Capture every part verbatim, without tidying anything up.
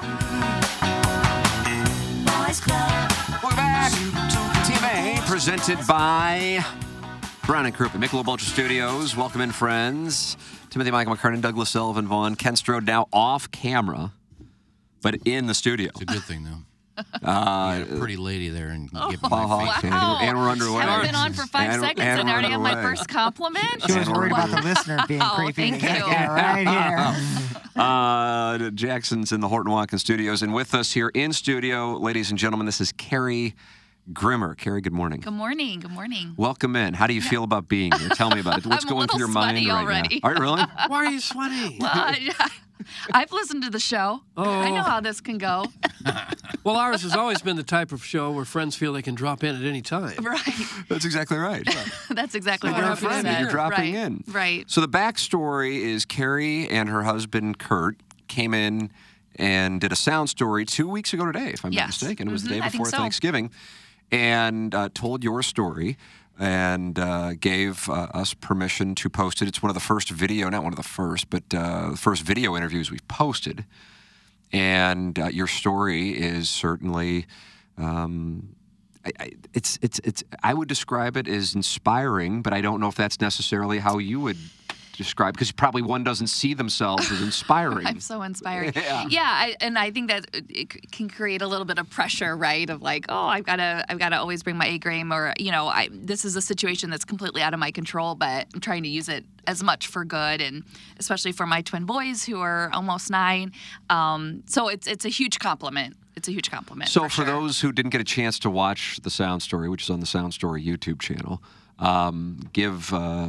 Welcome back. T M A presented by Brown and Crouppen, Michelob Ultra Studios. Welcome in, friends. Timothy Michael McKernan, Douglas Sullivan Vaughn, Ken Strode now off camera, but in the studio. It's a good thing, though. Uh, a pretty lady there and give oh, my face. Wow. And, and we're underway. I've been on for five and, seconds and, and I already have my first compliment. She was worried about the listener being oh, creepy. Thank you. Yeah, right here. Uh, Jackson's in the Horton Watkins Studios, and with us here in studio, ladies and gentlemen, this is Carrie Grimmer. Carrie, good morning. Good morning. Good morning. Welcome in. How do you feel about being here? Tell me about it. What's I'm going through your mind already. Right now? Are you really? Why are you sweaty? Well, I, I've listened to the show. Oh. I know how this can go. Well, ours has always been the type of show where friends feel they can drop in at any time. Right. That's exactly right. That's exactly so what I'm friend said. You're dropping right. in. Right. So the backstory is Carrie and her husband, Kurt, came in and did a sound story two weeks ago today, if I'm yes. not mistaken. It was mm-hmm. the day before so. Thanksgiving. And uh, told your story and uh, gave uh, us permission to post it. It's one of the first video, not one of the first, but uh, the first video interviews we've posted. And uh, your story is certainly, um, I, I, it's, it's, it's, I would describe it as inspiring, but I don't know if that's necessarily how you would describe, because probably one doesn't see themselves as inspiring. I'm so inspired. Yeah, yeah I, and I think that it can create a little bit of pressure, right? Of like, oh, I've got to, I've got to always bring my A game, or you know, I, this is a situation that's completely out of my control, but I'm trying to use it as much for good, and especially for my twin boys who are almost nine. Um, so it's it's a huge compliment. It's a huge compliment. So for, for sure. those who didn't get a chance to watch the Sound Story, which is on the Sound Story YouTube channel, um, give. Uh,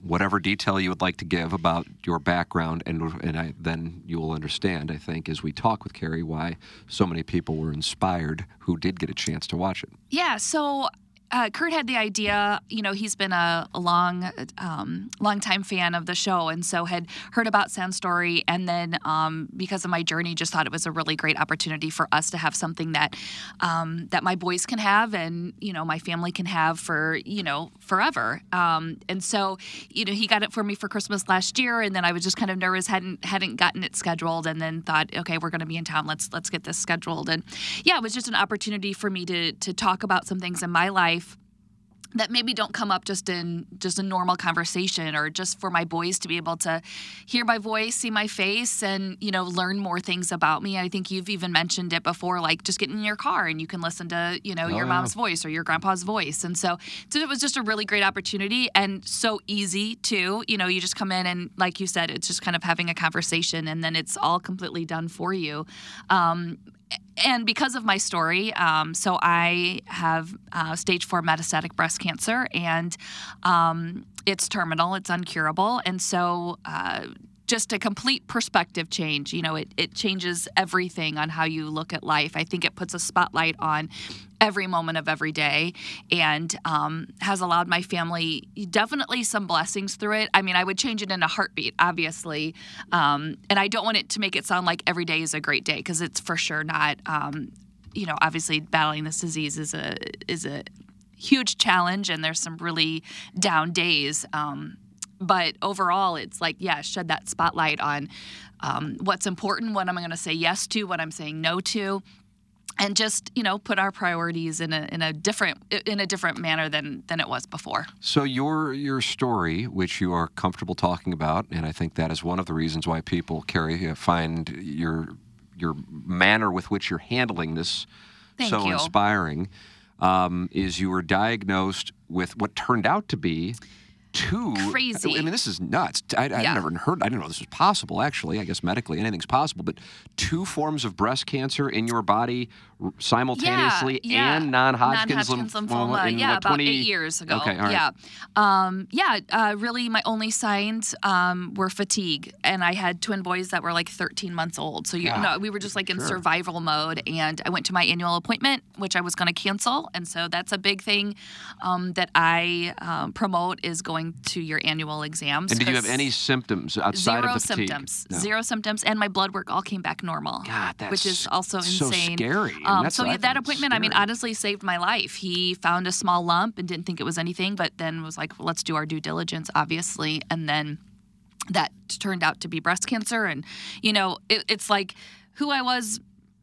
Whatever detail you would like to give about your background, and and I, then you will understand, I think, as we talk with Carrie, why so many people were inspired who did get a chance to watch it. Yeah, so uh, Kurt had the idea, you know, he's been a, a long, um, long-time fan of the show, and so had heard about Sound Story, and then um, because of my journey, just thought it was a really great opportunity for us to have something that um, that my boys can have and, you know, my family can have for, you know, forever. Um, and so, you know, he got it for me for Christmas last year, and then I was just kind of nervous, hadn't hadn't gotten it scheduled, and then thought, okay, we're going to be in town, let's let's get this scheduled. And yeah, it was just an opportunity for me to to talk about some things in my life that maybe don't come up just in just a normal conversation, or just for my boys to be able to hear my voice, see my face, and, you know, learn more things about me. I think you've even mentioned it before, like just getting in your car and you can listen to, you know, oh, your yeah. mom's voice or your grandpa's voice. And so, so it was just a really great opportunity, and so easy too. You know, you just come in and, like you said, it's just kind of having a conversation, and then it's all completely done for you. Um, And because of my story, um, so I have uh, stage four metastatic breast cancer, and um, it's terminal, it's uncurable. And so uh, just a complete perspective change. You know, it, it changes everything on how you look at life. I think it puts a spotlight on every moment of every day, and um, has allowed my family definitely some blessings through it. I mean, I would change it in a heartbeat, obviously, um, and I don't want it to make it sound like every day is a great day, because it's for sure not. Um, you know, obviously, battling this disease is a is a huge challenge, and there's some really down days. Um, but overall, it's like, yeah, shed that spotlight on um, what's important, what I'm going to say yes to, what I'm saying no to. And just, you know, put our priorities in a in a different in a different manner than, than it was before. So your your story, which you are comfortable talking about, and I think that is one of the reasons why people, Carrie, find your your manner with which you're handling this Thank so you. inspiring, um, is you were diagnosed with what turned out to be two... Crazy. I mean, this is nuts. I, I've yeah. never heard... I didn't know this was possible, actually. I guess medically anything's possible, but two forms of breast cancer in your body simultaneously yeah, yeah. and non-Hodgkin's, non-Hodgkin's lymphoma. lymphoma in, yeah, what, about twenty... eight years ago. Okay, all right. Yeah, um, yeah uh, really my only signs um, were fatigue, and I had twin boys that were like thirteen months old. So, you, yeah. you know, we were just like in sure. survival mode, and I went to my annual appointment, which I was going to cancel, and so that's a big thing um, that I um, promote is going to your annual exams. And did you have any symptoms outside of the fatigue? Zero symptoms. No. Zero symptoms, and my blood work all came back normal. God, that's which is also so insane. Scary. Um, so that appointment, scary. I mean, honestly saved my life. He found a small lump and didn't think it was anything, but then was like, well, let's do our due diligence, obviously. And then that turned out to be breast cancer. And, you know, it, it's like who I was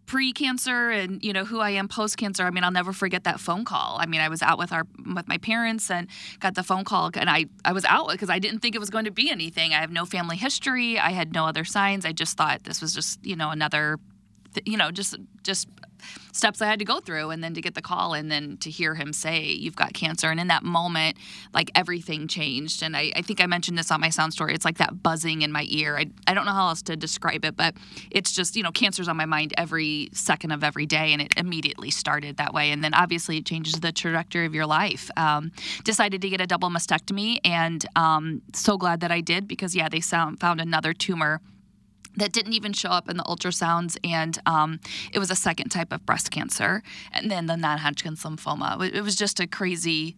pre-cancer and, you know, who I am post-cancer. I mean, I'll never forget that phone call. I mean, I was out with our with my parents and got the phone call, and I, I was out because I didn't think it was going to be anything. I have no family history. I had no other signs. I just thought this was just, you know, another, th- you know, just just... steps I had to go through, and then to get the call, and then to hear him say, you've got cancer. And in that moment, like, everything changed. And I, I think I mentioned this on my sound story. It's like that buzzing in my ear. I, I don't know how else to describe it, but it's just, you know, cancer's on my mind every second of every day, and it immediately started that way. And then obviously it changes the trajectory of your life. Um, decided to get a double mastectomy, and um, so glad that I did, because, yeah, they sound, found another tumor that didn't even show up in the ultrasounds, and um, it was a second type of breast cancer, and then the non-Hodgkin's lymphoma. It was just a crazy,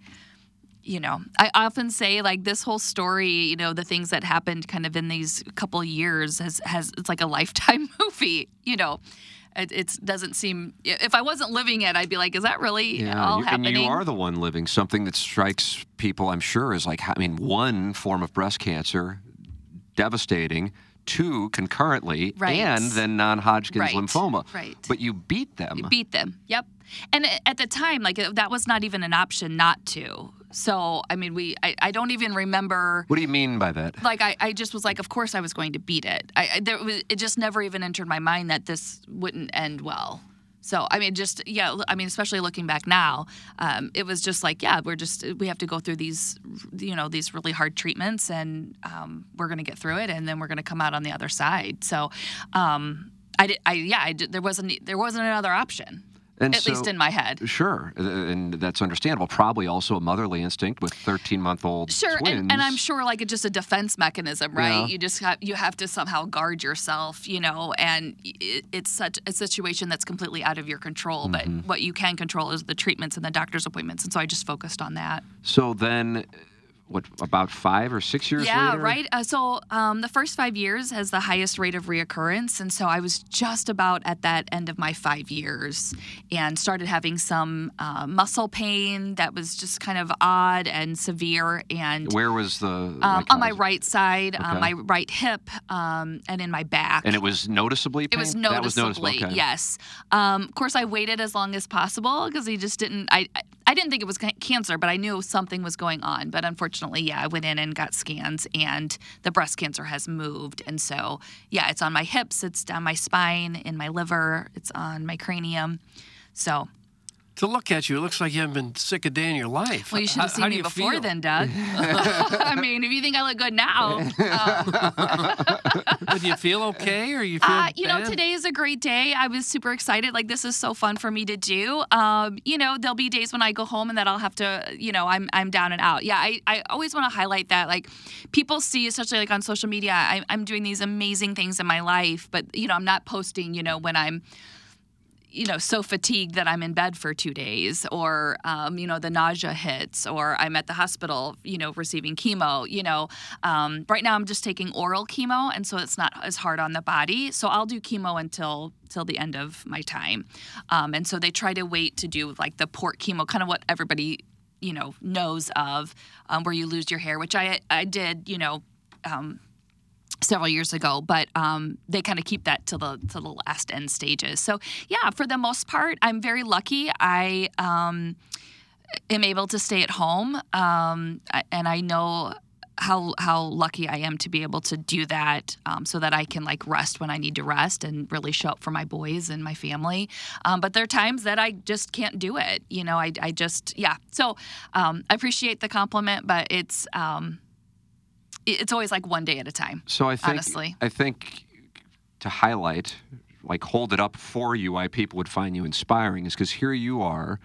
you know, I often say, like, this whole story, you know, the things that happened kind of in these couple years has, has it's like a lifetime movie, you know. It doesn't seem, if I wasn't living it, I'd be like, is that really yeah, all you, happening? And you are the one living something that strikes people, I'm sure, is like, I mean, one form of breast cancer, devastating, two concurrently, right. and then non-Hodgkin's right. lymphoma. Right. But you beat them. You beat them. Yep. And at the time, like, that was not even an option not to. So, I mean, we, I, I don't even remember. What do you mean by that? Like, I, I just was like, of course I was going to beat it. I, I there was, It just never even entered my mind that this wouldn't end well. So, I mean, just, yeah, I mean, especially looking back now, um, it was just like, yeah, we're just, we have to go through these, you know, these really hard treatments, and um, we're going to get through it, and then we're going to come out on the other side. So, um, I, did, I yeah, I did, there wasn't, there wasn't another option. And At so, least in my head. Sure. And that's understandable. Probably also a motherly instinct with thirteen-month-old sure, twins. Sure, and, and I'm sure, like, it's just a defense mechanism, right? Yeah. You just have, you have to somehow guard yourself, you know, and it, it's such a situation that's completely out of your control. Mm-hmm. But what you can control is the treatments and the doctor's appointments, and so I just focused on that. So then... What, about five or six years yeah, later? Yeah, right. Uh, so um, the first five years has the highest rate of reoccurrence. And so I was just about at that end of my five years and started having some uh, muscle pain that was just kind of odd and severe. And where was the? Um, like, on my right side, okay. um, my right hip, um, and in my back. And it was noticeably pain? It was noticeably, that was noticeable. Okay. Yes. Um, of course, I waited as long as possible because he just didn't, I, I I didn't think it was cancer, but I knew something was going on. But unfortunately, yeah, I went in and got scans, and the breast cancer has moved. And so, yeah, it's on my hips, it's down my spine, in my liver, it's on my cranium. So... To look at you, it looks like you haven't been sick a day in your life. Well, you should have seen how, how me before feel? Then, Doug. I mean, if you think I look good now. Um. Do you feel okay, or you feel uh, You bad? Know, today is a great day. I was super excited. Like, this is so fun for me to do. Um, you know, there'll be days when I go home and that I'll have to, you know, I'm I'm down and out. Yeah, I, I always want to highlight that. Like, people see, especially, like, on social media, I, I'm doing these amazing things in my life. But, you know, I'm not posting, you know, when I'm... you know, so fatigued that I'm in bed for two days or, um, you know, the nausea hits or I'm at the hospital, you know, receiving chemo, you know. Um, right now I'm just taking oral chemo, and so it's not as hard on the body. So I'll do chemo until till the end of my time. Um, and so they try to wait to do like the port chemo, kind of what everybody, you know, knows of, um, where you lose your hair, which I, I did, you know, um, several years ago, but um, they kind of keep that to the to the last end stages. So yeah, for the most part, I'm very lucky. I um, am able to stay at home, um, and I know how how lucky I am to be able to do that, um, so that I can like rest when I need to rest and really show up for my boys and my family. Um, but there are times that I just can't do it. You know, I I just yeah. So um, I appreciate the compliment, but it's um, it's always like one day at a time. So I think honestly. I think to highlight, like hold it up for you, why people would find you inspiring is because here you are,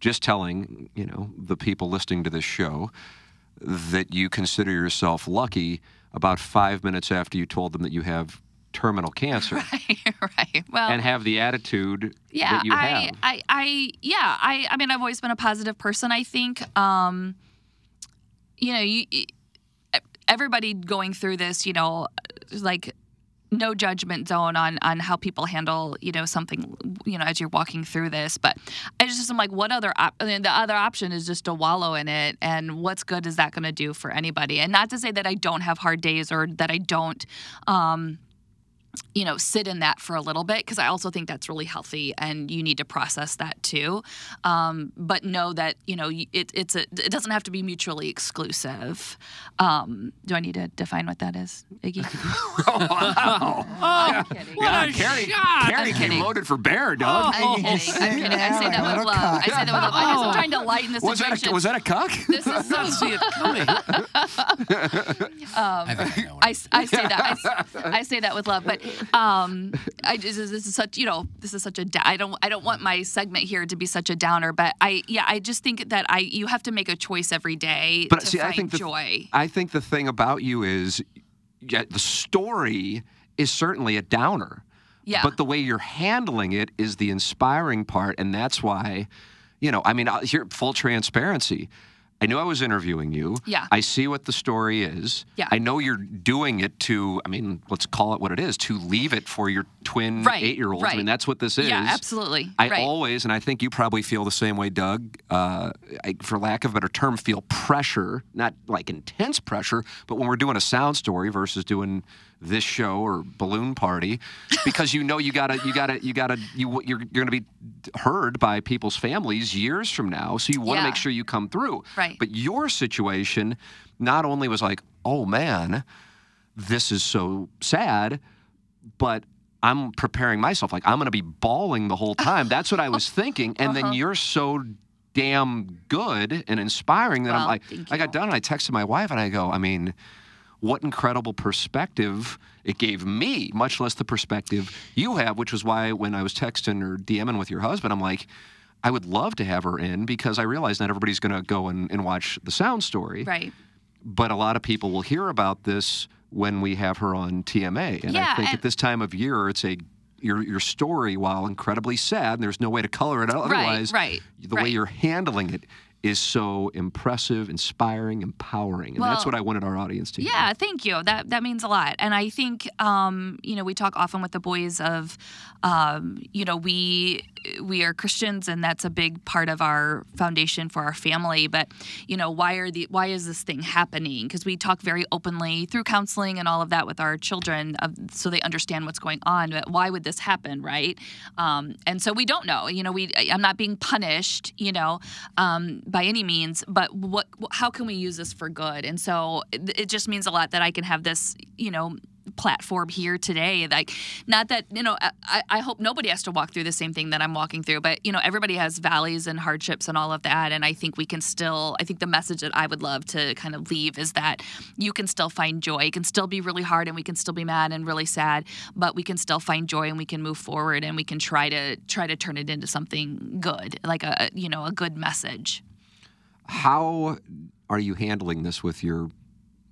just telling you know the people listening to this show that you consider yourself lucky about five minutes after you told them that you have terminal cancer. Right, right. Well, and have the attitude yeah, that you I, have. I, I, yeah, I, I mean, I've always been a positive person, I think. Um, you know, you, everybody going through this, you know, like, no judgment zone on, on how people handle, you know, something, you know, as you're walking through this. But I just am like, what other op- I mean, the other option is just to wallow in it. And what's good is that going to do for anybody? And not to say that I don't have hard days or that I don't, um, you know, sit in that for a little bit, because I also think that's really healthy and you need to process that too. Um, but know that, you know, it, it's a, it doesn't have to be mutually exclusive. Um, do I need to define what that is, Iggy? oh, wow. oh, I'm kidding. What God, a Carrie, shot. Carrie I'm came kidding. Loaded for bear, dog. Oh, I'm kidding. I'm kidding. I say that with love. I say that with love. I guess I'm trying to lighten this was situation. That a, was that a cuck? This is so see it coming. um, I, think I, I, I say that. I, I say that with love, but Um, I just, this is such, you know, this is such a, I don't, I don't want my segment here to be such a downer, but I, yeah, I just think that I, you have to make a choice every day but to see, find I think the, joy. I think the thing about you is yeah, the story is certainly a downer, yeah. but the way you're handling it is the inspiring part. And that's why, you know, I mean, here, full transparency. I knew I was interviewing you. Yeah. I see what the story is. Yeah. I know you're doing it to, I mean, let's call it what it is, to leave it for your twin right. eight-year-olds. Right. I mean, that's what this is. Yeah, absolutely. I right. always, and I think you probably feel the same way, Doug, uh, I, for lack of a better term, feel pressure, not like intense pressure, but when we're doing a sound story versus doing this show or balloon party, because you know you gotta, you gotta, you gotta, you, you're, you're going to be heard by people's families years from now, so you want to yeah. make sure you come through. Right. But your situation not only was like, oh, man, this is so sad, but I'm preparing myself. Like, I'm going to be bawling the whole time. That's what I was thinking. And uh-huh. then you're so damn good and inspiring that well, I'm like, I got done and I texted my wife and I go, I mean, what incredible perspective it gave me, much less the perspective you have, which was why when I was texting or DMing with your husband, I'm like, I would love to have her in because I realize not everybody's going to go and, and watch The Sound Story. Right. But a lot of people will hear about this when we have her on T M A. And yeah, I think and- at this time of year, it's a your your story, while incredibly sad, and there's no way to color it out otherwise, right, right, the right. way you're handling it is so impressive, inspiring, empowering. And well, that's what I wanted our audience to hear. Yeah, thank you. That that means a lot. And I think, um, you know, we talk often with the boys of, um, you know, we we are Christians, and that's a big part of our foundation for our family. But, you know, why are the why is this thing happening? Because we talk very openly through counseling and all of that with our children of, so they understand what's going on. But why would this happen, right? Um, and so we don't know. You know, we I'm not being punished, you know, um, by any means, but what? How can we use this for good? And so it, it just means a lot that I can have this, you know, platform here today. Like, not that, you know, I, I hope nobody has to walk through the same thing that I'm walking through, but, you know, everybody has valleys and hardships and all of that. And I think we can still, I think the message that I would love to kind of leave is that you can still find joy. It can still be really hard and we can still be mad and really sad, but we can still find joy and we can move forward and we can try to, try to turn it into something good, like a, you know, a good message. How are you handling this with your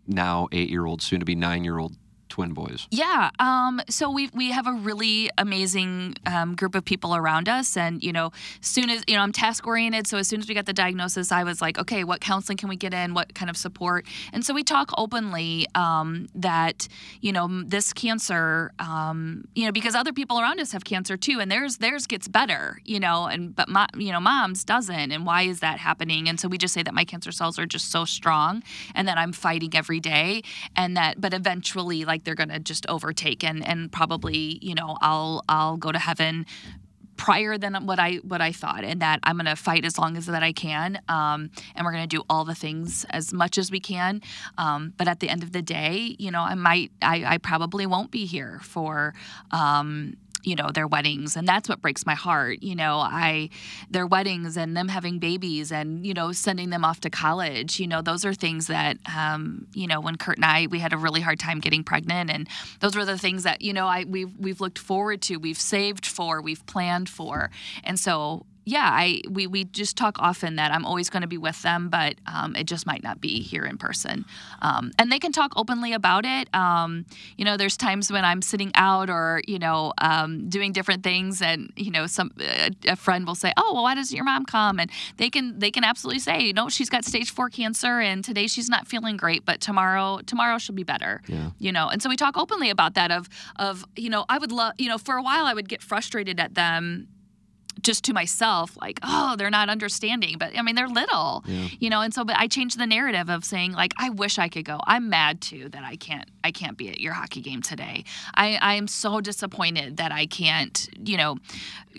now eight-year-old, soon-to-be nine-year-old twin boys? Yeah. Um, so we we have a really amazing um, group of people around us. And, you know, soon as, you know, I'm task-oriented. So as soon as we got the diagnosis, I was like, okay, what counseling can we get in? What kind of support? And so we talk openly um, that, you know, this cancer, um, you know, because other people around us have cancer too, and theirs theirs gets better, you know, and but, my, you know, mom's doesn't. And why is that happening? And so we just say that my cancer cells are just so strong and that I'm fighting every day and that, but eventually, like, they're going to just overtake and, and probably, you know, I'll I'll go to heaven prior than what I what I thought, and that I'm going to fight as long as that I can, um, and we're going to do all the things as much as we can. Um, but at the end of the day, you know, I might, I, I probably won't be here for, um, you know, their weddings, and that's what breaks my heart. You know, I, their weddings and them having babies and, you know, sending them off to college, you know, those are things that, um, you know, when Kurt and I, we had a really hard time getting pregnant, and those were the things that, you know, I, we've, we've looked forward to, we've saved for, we've planned for. And so, yeah, I, we, we just talk often that I'm always going to be with them, but, um, it just might not be here in person. Um, and they can talk openly about it. Um, you know, there's times when I'm sitting out or, you know, um, doing different things, and, you know, some, a, a friend will say, oh, well, why doesn't your mom come? And they can, they can absolutely say, you know, she's got stage four cancer and today she's not feeling great, but tomorrow, tomorrow she'll be better, yeah. You know? And so we talk openly about that of, of, you know, I would love, you know, for a while I would get frustrated at them, just to myself, like, oh, they're not understanding. But, I mean, they're little, yeah. You know. And so but I changed the narrative of saying, like, I wish I could go. I'm mad, too, that I can't I can't be at your hockey game today. I, I am so disappointed that I can't, you know,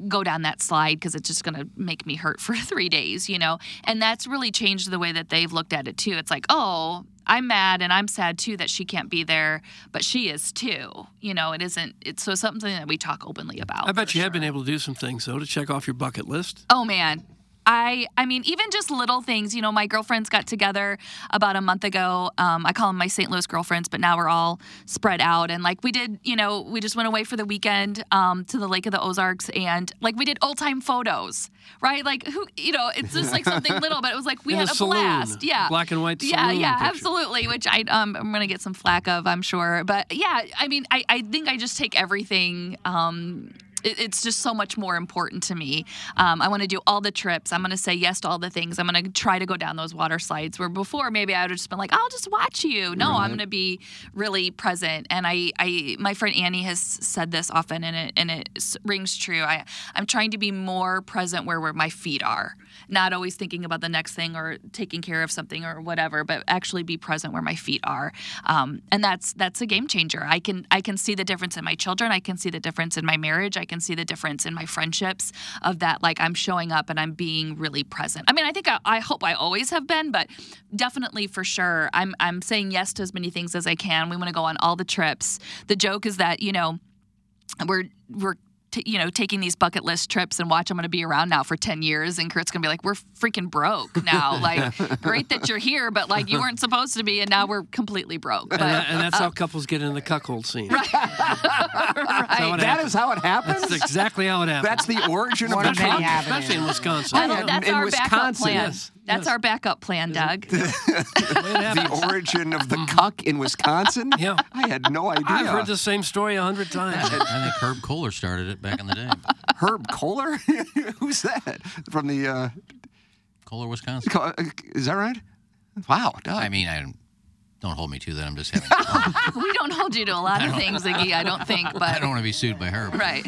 go down that slide because it's just going to make me hurt for three days, you know. And that's really changed the way that they've looked at it, too. It's like, oh, I'm mad and I'm sad, too, that she can't be there, but she is, too. You know, it isn't, it's so something that we talk openly about. I bet you sure. have been able to do some things, though, to check off your bucket list. Oh, man. I I mean, even just little things. You know, my girlfriends got together about a month ago. Um, I call them my Saint Louis girlfriends, but now we're all spread out. And, like, we did, you know, we just went away for the weekend um, to the Lake of the Ozarks. And, like, we did old-time photos, right? Like, who, you know, it's just, like, something little. But it was, like, we In had a, a blast. Yeah. Black and white saloon. Yeah, yeah, picture. Absolutely, which I, um, I'm going to get some flack of, I'm sure. But, yeah, I mean, I, I think I just take everything um, – it's just so much more important to me. Um, I want to do all the trips. I'm going to say yes to all the things. I'm going to try to go down those water slides where before maybe I would have just been like, I'll just watch you. No, right. I'm going to be really present. And I, I, my friend Annie has said this often, and it, and it rings true. I, I'm trying to be more present where, where my feet are, not always thinking about the next thing or taking care of something or whatever, but actually be present where my feet are. Um, and that's that's a game changer. I can I can see the difference in my children. I can see the difference in my marriage. I can see the difference in my friendships of that, like, I'm showing up and I'm being really present. I mean, I think I, I hope I always have been, but definitely for sure, I'm I'm saying yes to as many things as I can. We want to go on all the trips. The joke is that, you know, we're we're. T- you know, taking these bucket list trips, and watch, I'm going to be around now for ten years, and Kurt's going to be like, we're freaking broke now. Like, great that you're here, but, like, you weren't supposed to be, and now we're completely broke. But, and, that, and that's uh, how couples get in the cuckold scene. Right. Right. That is how it happens? That's exactly how it happens. That's the origin of the problem. Especially in Wisconsin. I know, that's in our Wisconsin. Backup plan. Yes. That's yes. our backup plan, Doug. The origin of the cuck in Wisconsin? Yeah. I had no idea. I've heard the same story a hundred times. I think Herb Kohler started it back in the day. Herb Kohler? Who's that? From the... Uh... Kohler, Wisconsin. Is that right? Wow, Doug. I mean, I don't hold me to that. I'm just having... We don't hold you to a lot of things, Iggy, I don't think, but... I don't want to be sued by Herb. Right.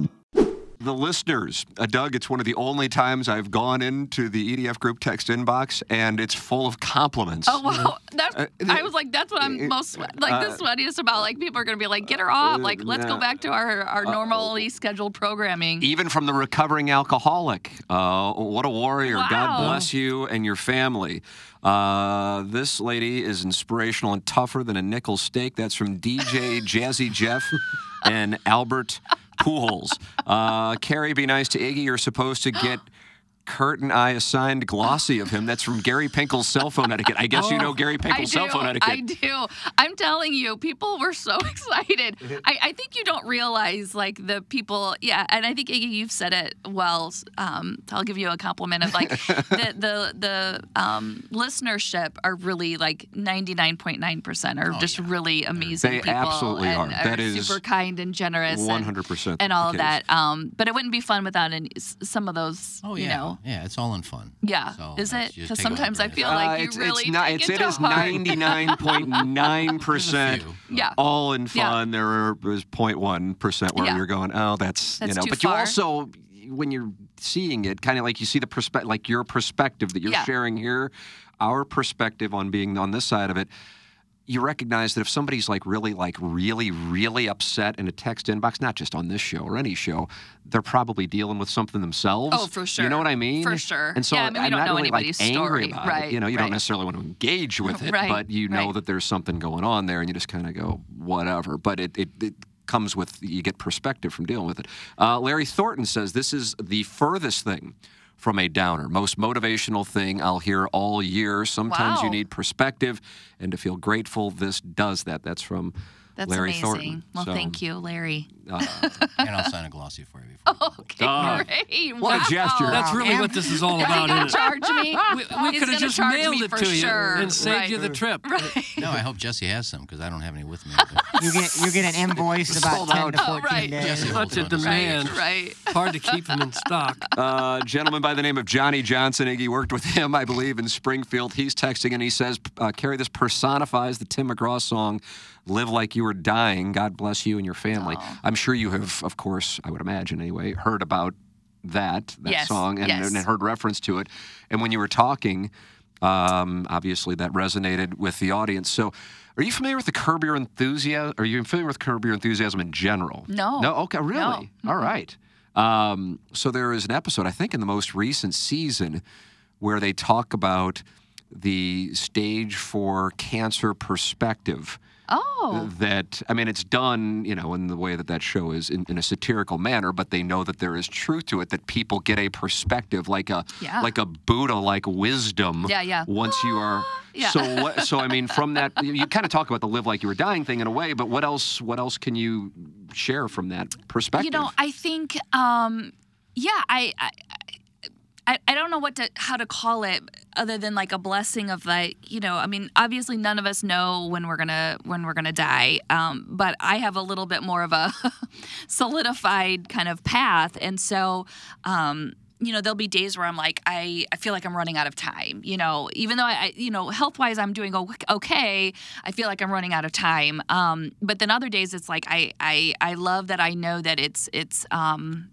The listeners, uh, Doug, it's one of the only times I've gone into the E D F group text inbox, and it's full of compliments. Oh, wow. That's, uh, I was like, that's what I'm most, like, uh, the sweatiest about. Like, people are going to be like, get her off. Like, let's go back to our, our normally scheduled programming. Even from the recovering alcoholic. Uh, what a warrior. Wow. God bless you and your family. Uh, this lady is inspirational and tougher than a nickel steak. That's from D J Jazzy Jeff and Albert Pujols. Uh, Carrie, be nice to Iggy. You're supposed to get Kurt and I assigned glossy of him. That's from Gary Pinkel's Cell Phone Etiquette. I guess oh, you know Gary Pinkel's Cell Phone Etiquette. I do. I'm telling you, people were so excited. Mm-hmm. I, I think you don't realize, like, the people, yeah, and I think, Iggy, you've said it well. Um, I'll give you a compliment of, like, the the, the um, listenership are really, like, ninety-nine point nine percent are oh, just yeah. really amazing they people. They absolutely and are. That are is super kind and generous. one hundred percent. And, and all of that. Um, but it wouldn't be fun without any, some of those, oh, yeah. you know. Yeah, it's all in fun. Yeah, so is it? Because sometimes I feel like uh, you it's, really it's not, it's, it, it is ninety-nine point nine percent yeah. all in fun. Yeah. There was zero point one percent where yeah. you're going, oh, that's, that's you know. Too but far. You also, when you're seeing it, kind of like you see the perspective, like your perspective that you're yeah. sharing here, our perspective on being on this side of it. You recognize that if somebody's like really, like really, really upset in a text inbox, not just on this show or any show, they're probably dealing with something themselves. Oh, for sure. You know what I mean? For sure. And so yeah, I mean, we I'm don't not know really anybody's like story. Angry about right, it. You know, you right. don't necessarily want to engage with it, right, but you know right. that there's something going on there, and you just kind of go whatever. But it, it it comes with you get perspective from dealing with it. Uh, Larry Thornton says this is the furthest thing from a downer. Most motivational thing I'll hear all year. Sometimes wow. you need perspective and to feel grateful. This does that. That's from That's Larry amazing. Thornton. Well, so, thank you, Larry. Uh, and I'll sign a glossy for you. Before okay, uh, great. What wow. a gesture. That's really and what this is all about, isn't it? Charge me. We, we could have just mailed it to you sure. and saved right. you the trip. Right. No, I hope Jesse has some because I don't have any with me. you, get, you get an invoice about ten to fourteen oh, right. days. Such a demand. Right. Hard to keep them in stock. A uh, gentleman by the name of Johnny Johnson, Iggy, worked with him, I believe, in Springfield. He's texting and he says, uh, Carrie, this personifies the Tim McGraw song, Live Like You Were Dying. God bless you and your family. Oh. I'm sure you have, of course, I would imagine anyway, heard about that, that yes. song and, yes. and heard reference to it. And when you were talking, um, obviously that resonated with the audience. So are you familiar with the Curb Your Enthusiasm? Are you familiar with Curb Your Enthusiasm in general? No. No? Okay, really? No. All right. Um, so there is an episode, I think in the most recent season, where they talk about the stage for cancer perspective. Oh. That, I mean, it's done, you know, in the way that that show is in, in a satirical manner, but they know that there is truth to it, that people get a perspective, like a yeah. like a Buddha-like wisdom yeah, yeah. once you are. Yeah. So, what, so I mean, from that, you kind of talk about the live like you were dying thing in a way, but what else, what else can you share from that perspective? You know, I think, um, yeah, I... I I, I don't know what to how to call it other than like a blessing of like, you know, I mean, obviously none of us know when we're gonna when we're gonna die, um, but I have a little bit more of a solidified kind of path, and so um, you know, there'll be days where I'm like I, I feel like I'm running out of time, you know, even though I, I you know health wise I'm doing okay, I feel like I'm running out of time, um, but then other days it's like I I, I love that I know that it's it's um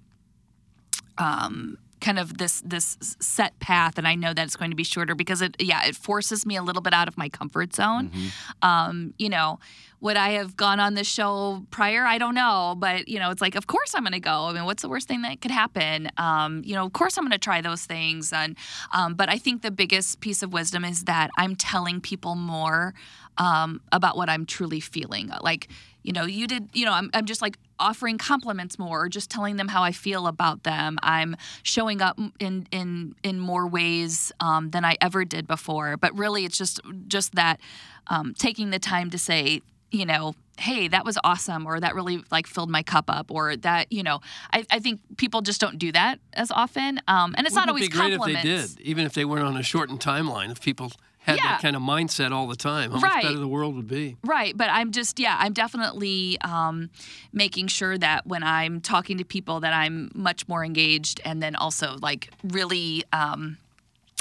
um. kind of this this set path, and I know that it's going to be shorter because it yeah it forces me a little bit out of my comfort zone. Mm-hmm. Um, you know, would I have gone on this show prior? I don't know, but you know, it's like of course I'm going to go. I mean, what's the worst thing that could happen? Um, you know, of course I'm going to try those things. And um, but I think the biggest piece of wisdom is that I'm telling people more um, about what I'm truly feeling. Like, you know, you did. You know, I'm I'm just like offering compliments more, or just telling them how I feel about them. I'm showing up in in in more ways um, than I ever did before. But really, it's just just that um, taking the time to say, you know, hey, that was awesome, or that really like filled my cup up, or that, you know, I, I think people just don't do that as often. Um, and it's Wouldn't not always compliments. It would be great if they did, even if they weren't on a shortened timeline. If people had yeah. that kind of mindset all the time, how right. much better the world would be. Right, but I'm just, yeah, I'm definitely um, making sure that when I'm talking to people that I'm much more engaged, and then also like really um,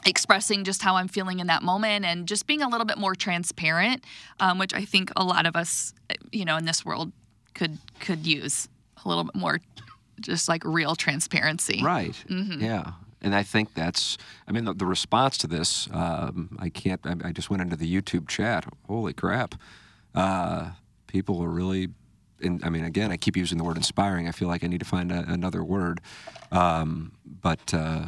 expressing just how I'm feeling in that moment, and just being a little bit more transparent, um, which I think a lot of us, you know, in this world could could use a little bit more just like real transparency. Right, mm-hmm. yeah. And I think that's, I mean, the, the response to this, um, I can't, I, I just went into the YouTube chat. Holy crap. Uh, people are really, in, I mean, again, I keep using the word inspiring. I feel like I need to find a, another word. Um, but uh,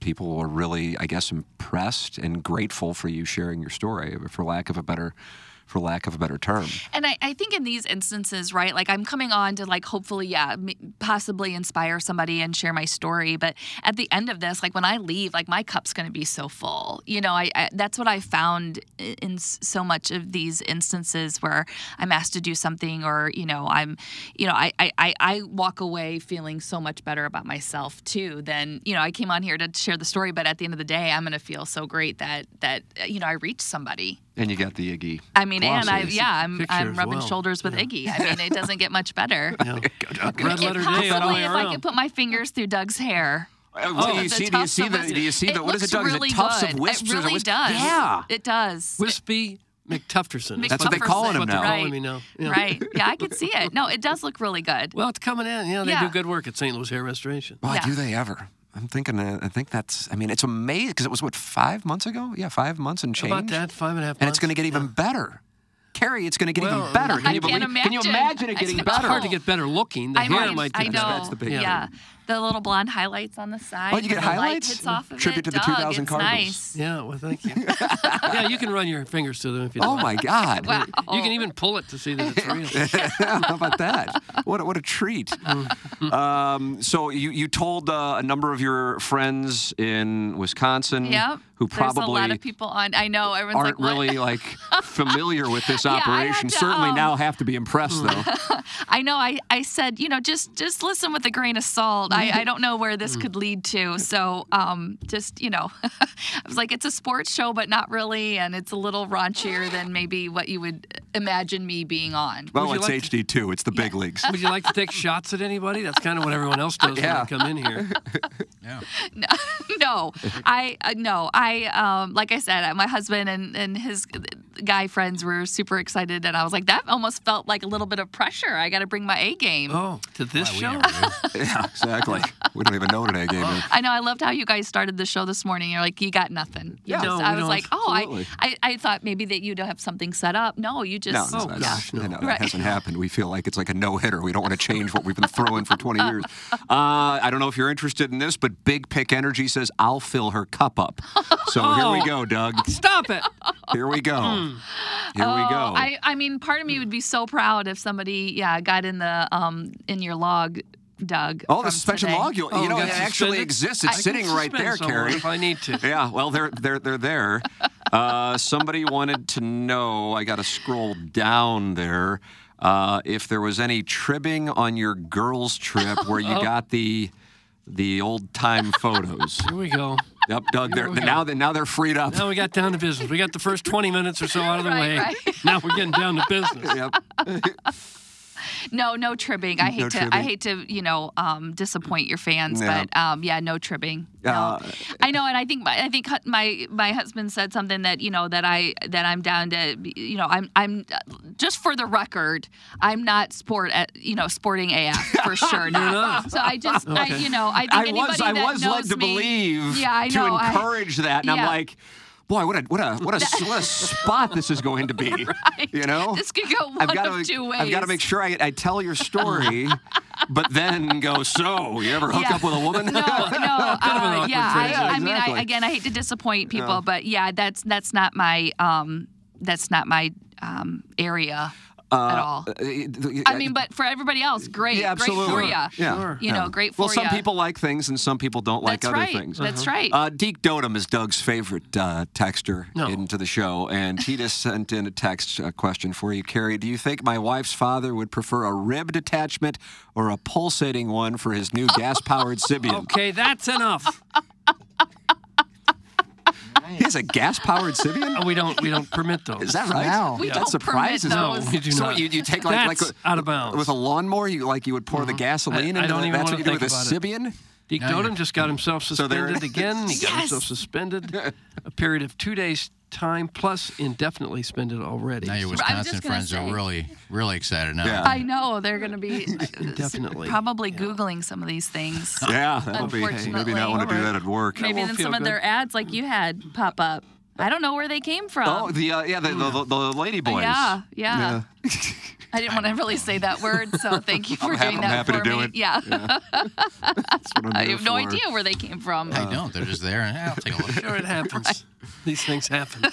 people are really, I guess, impressed and grateful for you sharing your story, for lack of a better for lack of a better term. And I, I think in these instances, right, like I'm coming on to like hopefully, yeah, possibly inspire somebody and share my story. But at the end of this, like when I leave, like my cup's going to be so full. You know, I, I that's what I found in so much of these instances where I'm asked to do something or, you know, I'm, you know, I, I, I walk away feeling so much better about myself too than, you know, I came on here to share the story. But at the end of the day, I'm going to feel so great that, that you know, I reached somebody. And you got the Iggy. I mean, and I yeah, I'm I'm rubbing well. shoulders with yeah. Iggy. I mean, it doesn't get much better. No. Red letter day. Possibly all if around. I could put my fingers through Doug's hair. Oh, oh, do you see? Do you see the? Do you see the? What is it? Doug? Really is it tufts good. of wisps? It really wisp? does. Yeah, it does. Wispy McTufterson. That's what they're calling him now. Right. Calling now. Yeah. Right. Yeah, I can see it. No, it does look really good. Well, it's coming in. You know, they yeah. do good work at Saint Louis Hair Restoration. Why do they ever? I'm thinking, uh, I think that's, I mean, it's amazing, because it was, what, five months ago? Yeah, five months and change. About that, five and a half months. And it's going to get even yeah. better. Carrie, it's going to get well, even better. Can I you can't believe, imagine. Can you imagine it getting better? It's hard to get better looking. The I hair mean, might I know. That's the big yeah. yeah. The little blonde highlights on the side. Oh, you get the highlights? Light hits off of Tribute it. to the Doug, two thousand Cardinals. Nice. Yeah, well, thank you. Yeah, you can run your fingers through them if you like. Oh, my God. Wow. You can even pull it to see that it's real. How about that? What a, what a treat. um, so you, you told uh, a number of your friends in Wisconsin yep. who probably There's a lot of people on. I know. Everyone's aren't like, really like familiar with this yeah, operation. To, Certainly um, now have to be impressed, though. I know. I, I said, you know, just, just listen with a grain of salt. I I, I don't know where this could lead to. So um, just, you know, I was like, it's a sports show, but not really. And it's a little raunchier than maybe what you would imagine me being on. Well, it's like H D two. To... It's the big yeah. leagues. Would you like to take shots at anybody? That's kind of what everyone else does yeah. when they come in here. Yeah. No. No. I, uh, no. I, um, like I said, my husband and, and his guy friends were super excited. And I was like, that almost felt like a little bit of pressure. I got to bring my A game. Oh, to this wow, show? Yeah, exactly. Like, we don't even know today, game. I know. I loved how you guys started the show this morning. You're like, you got nothing. You yeah, just, no, I was like, oh, I, I, I thought maybe that you'd have something set up. No, you just. No, oh, gosh, no. no that right. hasn't happened. We feel like it's like a no-hitter. We don't want to change what we've been throwing for twenty years. Uh, I don't know if you're interested in this, but Big Pick Energy says, I'll fill her cup up. So oh, here we go, Doug. Stop it. Here we go. Mm. Here oh, we go. I, I mean, part of me would be so proud if somebody, yeah, got in the um in your log. Doug. Oh, the suspension today. log, you, oh, you know, it actually exists. It's I sitting right there, Carrie. If I need to. Yeah, well, they're they're they're there. Uh, somebody wanted to know. I got to scroll down there. Uh, if there was any tribbing on your girls' trip where you oh. got the the old time photos. Here we go. Yep, Doug. They're, now that now they're freed up. Now we got down to business. We got the first twenty minutes or so out of the right, way. Right. Now we're getting down to business. Yep. No, no tribbing. I hate no to, tribbing. I hate to, you know, um, disappoint your fans, yeah. but um, yeah, no tribbing. No. Uh, I know, and I think my, I think my my husband said something that you know that I that I'm down to, you know, I'm I'm just for the record, I'm not sport at, you know sporting A F for sure. Not. So I just, okay. I, you know, I think I anybody was, that knows me, I was led to believe yeah, I know, to encourage I, that, and yeah. I'm like. Boy, what a what a what a, what a spot this is going to be. Right. You know, this could go one I've gotta, of two ways. I've got to make sure I, I tell your story, but then go. So, you ever hook yeah. up with a woman? No, no, uh, uh, yeah. I, yeah I mean, exactly. I, again, I hate to disappoint people, no. but yeah, that's that's not my um, that's not my um, area. Uh, at all. I mean, but for everybody else, great. Yeah, absolutely. Great for you. Yeah. Sure. You know, yeah. great for you. Well, some ya. people like things and some people don't like That's other right. things. That's uh-huh. right. Uh, Deke Dodum is Doug's favorite uh, texter no. into the show, and he just sent in a text uh, question for you, Carrie. Do you think my wife's father would prefer a ribbed attachment or a pulsating one for his new gas-powered Sibian? Okay, that's enough. He has a gas-powered Sibian? Oh, we don't we don't permit those. Is that right? Wow. We yeah. don't that surprises me. No, we do not. So you, you take like That's like a, out of bounds. With a lawnmower, you like you would pour mm-hmm. the gasoline I, into it. That's what you do with a Sibian? It. Deke Dodum yeah. just got himself suspended so again. He got yes. himself suspended a period of two days. Time plus indefinitely spend it already. Now your Wisconsin friends say, are really, really excited now. Yeah. I know they're going to be definitely probably yeah. googling some of these things. Yeah, that'll be hey, maybe not want to do that at work. Maybe then some good. of their ads like you had pop up. I don't know where they came from. Oh, the uh, yeah, the, the, the, the lady boys. Yeah, yeah. yeah. I didn't want to really say that word, so thank you for I'm doing ha- that for me. I'm happy to do me. it. Yeah. yeah. That's what I'm I have for. no idea where they came from. Uh, I don't. They're just there, and I'll take a look. Sure, it happens. Right. These things happen.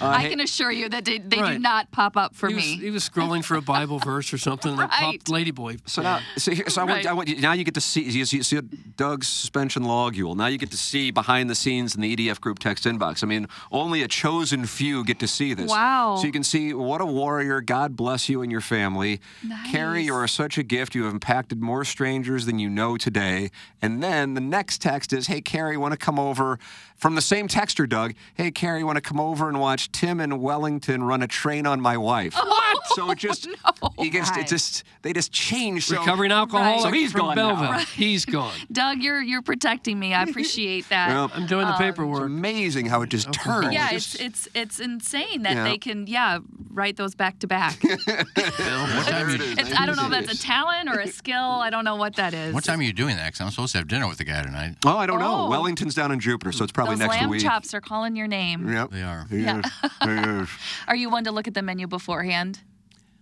Uh, I can assure you that they, they right. do not pop up for he was, me. He was scrolling for a Bible verse or something, and right. that popped Ladyboy. So now, so, here, so I right. want, I want, now you get to see, you see, you see Doug's suspension logule. Now you get to see behind the scenes in the E D F group text inbox. I mean, only a chosen few get to see this. Wow. So you can see what a warrior. God bless you and your family. Nice. Carrie, you are such a gift. You have impacted more strangers than you know today. And then the next text is, hey, Carrie, want to come over? From the same texter, Doug. Hey, Carrie, want to come over and watch Tim in Wellington run a train on my wife? What? So it just, no. he gets, right. it just, they just changed. So, Recovering alcoholic. Right. So he's from gone Belleville. Now. Right. He's gone. Doug, you're you're protecting me. I appreciate that. Well, I'm doing um, the paperwork. It's amazing how it just okay. turns. Yeah, it's it's it's insane that yeah. they can yeah write those back to back. I don't know if that's a talent or a skill. I don't know what that is. What time are you doing that? Because I'm supposed to have dinner with the guy tonight. Oh, I don't oh. know. Wellington's down in Jupiter, so it's probably Those next week. Those lamb chops are calling your name. Yep, they are. Yeah. Yes. Are you one to look at the menu beforehand,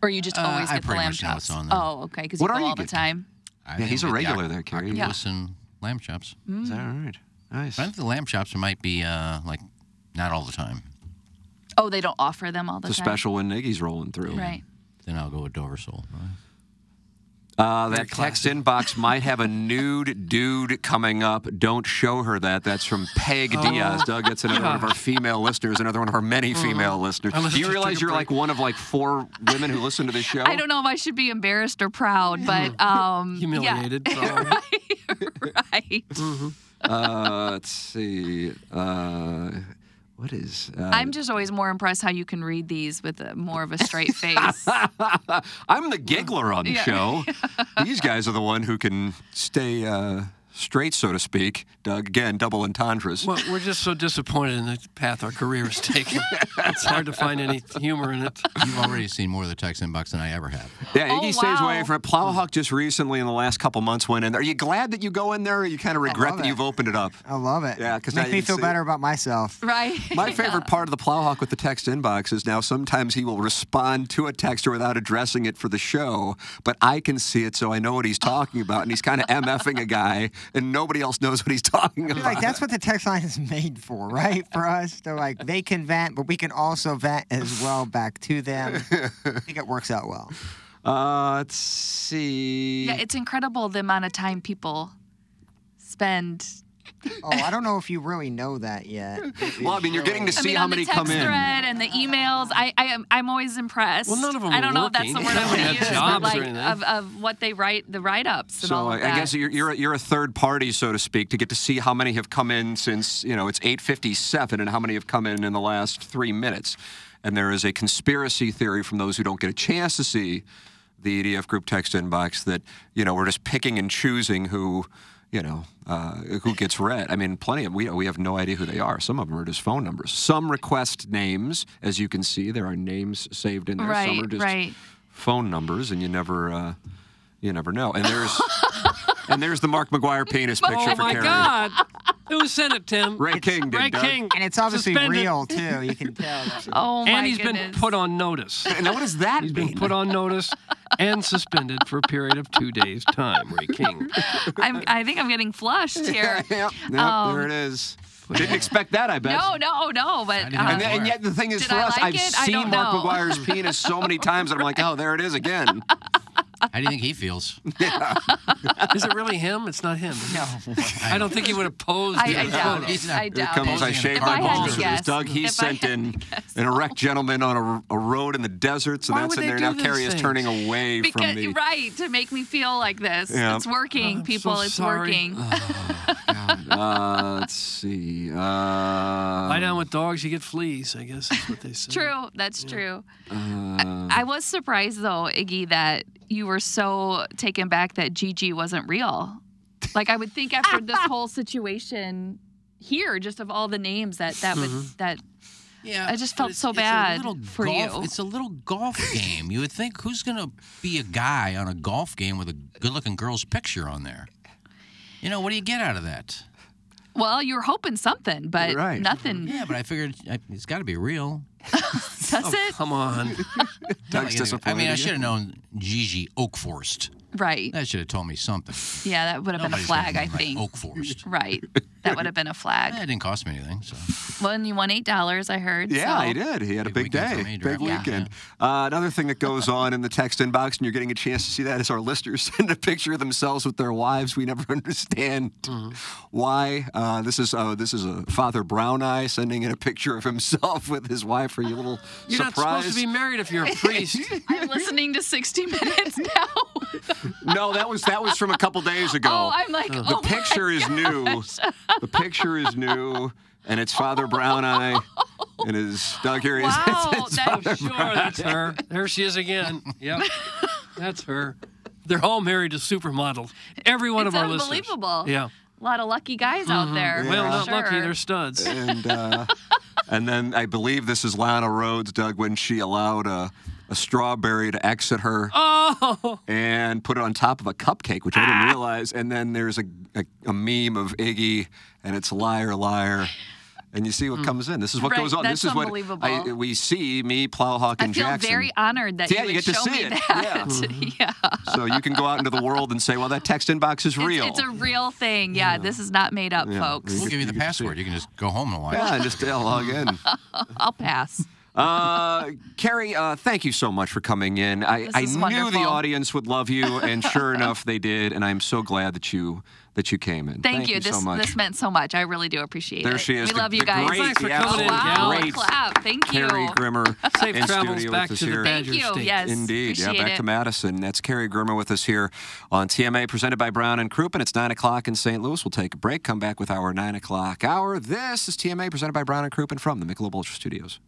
or you just uh, always I get the lamb chops? On oh, okay, because you go all the time. I yeah, he's a regular there, Carrie. Octopus and lamb chops. Mm. Is that all right? Nice. But I think the lamb chops might be uh, like not all the time. Oh, they don't offer them all the it's time. It's a special when Iggy's rolling through. Right. Then I'll go with Dover sole. Right? Uh, that text inbox might have a nude dude coming up. Don't show her that. That's from Peg Diaz. Oh. Doug, that's another yeah. one of our female listeners, another one of our many female oh. listeners. Do you realize you're like one of like four women who listen to this show? I don't know if I should be embarrassed or proud, but... Um, humiliated. Yeah. right. right. Mm-hmm. uh, let's see. Uh... What is... Uh, I'm just always more impressed how you can read these with a, more of a straight face. I'm the giggler on the yeah. show. These guys are the one who can stay uh, straight, so to speak. Doug, again, double entendres. Well, we're just so disappointed in the path our career is taking. It's hard to find any humor in it. You've already seen more of the text inbox than I ever have. Yeah, Iggy oh, wow. stays away from it. Plowhawk just recently in the last couple months went in there. Are you glad that you go in there, or you kind of regret that it. You've opened it up? I love it. Yeah, because makes me feel better it. About myself. Right. My favorite yeah. part of the Plowhawk with the text inbox is now sometimes he will respond to a texter without addressing it for the show, but I can see it, so I know what he's talking about, and he's kind of MFing a guy, and nobody else knows what he's talking about. Like that's what the text line is made for, right? For us, they're like they can vent, but we can also vent as well back to them. I think it works out well. Uh, let's see. Yeah, it's incredible the amount of time people spend. Oh, I don't know if you really know that yet. Well, I mean, you're getting to see I mean, how many come in. On the text thread and the emails, I, I am, I'm always impressed. Well, none of them are I don't know working. If that's the word I want to use, but like, of, of what they write, the write-ups and so all of that. So I guess you're, you're, a, you're a third party, so to speak, to get to see how many have come in since, you know, it's eight fifty-seven and how many have come in in the last three minutes. And there is a conspiracy theory from those who don't get a chance to see the E D F group text inbox that, you know, we're just picking and choosing who... You know, uh, who gets read. I mean, plenty of, we we have no idea who they are. Some of them are just phone numbers. Some request names, as you can see. There are names saved in there. Right, some are just right. phone numbers, and you never, uh, you never know. And there's and there's the Mark McGwire penis picture oh for Carrie. Oh, my God. Who sent it, Tim? Ray it's, King did, Ray Doug. King. And it's obviously Suspended. Real, too. You can tell. Oh, my And he's goodness. Been put on notice. Now, what does that he's mean? He's been put on notice. And suspended for a period of two days' time, Ray King. I'm, I think I'm getting flushed here. yep, yep um, there it is. Didn't expect that, I bet. No, no, no, but... Um, and, then, and yet the thing is, for I us, like I've it? Seen Mark McGwire's penis so many times that I'm like, oh, there it is again. How do you think he feels? Yeah. Is it really him? It's not him. No. I don't think he would have posed. I, I doubt it. I doubt Here comes it. I shave my balls. Doug, he if sent in an erect gentleman on a, a road in the desert, so Why that's in there. Now Carrie is turning away because, from me. Right, to make me feel like this. Yeah. It's working, oh, people. So it's sorry. Working. Oh, God. Uh, let's see. Uh, Lie down with dogs, you get fleas, I guess is what they say. True. That's yeah. true. Uh, I, I was surprised, though, Iggy, that... You were so taken back that Gigi wasn't real. Like, I would think after this whole situation here, just of all the names that that mm-hmm. would that yeah, I just felt so bad for golf, you. It's a little golf game. You would think, who's gonna be a guy on a golf game with a good-looking girl's picture on there? You know, what do you get out of that? Well, you were hoping something, but right. nothing. Yeah, but I figured it's got to be real. That's oh, it. Come on. Doug's disappointed. I mean, I should have known Gigi Oakforst. Right. That should have told me something. Yeah, that would have Nobody's been a flag, I think. Like Oakforst. Right. That would have been a flag. Yeah, it didn't cost me anything. So. Well, and you won eight dollars, I heard. Yeah, so. He did. He had big a big day. Me, big yeah. weekend. Yeah. Uh, another thing that goes on in the text inbox, and you're getting a chance to see that, is our listeners send a picture of themselves with their wives. We never understand mm-hmm. why. Uh, this is uh, this is a Father Brown Eye sending in a picture of himself with his wife. Are you a little you're surprised? You're not supposed to be married if you're a priest. I'm listening to sixty minutes now. No, that was that was from a couple days ago. Oh, I'm like, the oh picture is new. The picture is new, and it's Father Brown Eye, and his dog here is. Wow, that's sure that's her. There she is again. Yep, that's her. They're all married to supermodels. Every one it's of our listeners. It's unbelievable. Yeah, a lot of lucky guys mm-hmm. out there. Yeah. Well, not sure. lucky. They're studs. And uh, and then I believe this is Lana Rhodes, Doug, when she allowed a. a strawberry to exit her oh. and put it on top of a cupcake, which ah. I didn't realize. And then there's a, a, a meme of Iggy, and it's liar, liar. And you see what mm. comes in. This is what right. goes on. That's this is unbelievable. What I, we see, me, Plowhawk, and Jackson. I feel Jackson. Very honored that yeah, you, would you get to show see me it. That. Yeah. yeah. So you can go out into the world and say, well, that text inbox is real. It's, it's a real thing. Yeah, yeah, this is not made up, yeah. folks. We'll give you the you password. You can just go home and watch. Yeah, and just yeah, log in. I'll pass. Uh, Carrie, uh, thank you so much for coming in. I, I knew wonderful. The audience would love you, and sure enough, they did. And I'm so glad that you that you came in. Thank, thank you. you this, so much. This meant so much. I really do appreciate there it. There she is. We the, love you guys. Great, Thanks for coming wow, in. Great clap. Thank you. Carrie Grimmer. Safe travels back to the Badger State. Thank you. Yes, indeed. Yeah, back it. To Madison. That's Carrie Grimmer with us here on T M A, presented by Brown and Crouppen. It's nine o'clock in Saint Louis. We'll take a break. Come back with our nine o'clock hour. This is T M A, presented by Brown and Crouppen from the Michelob Ultra Studios.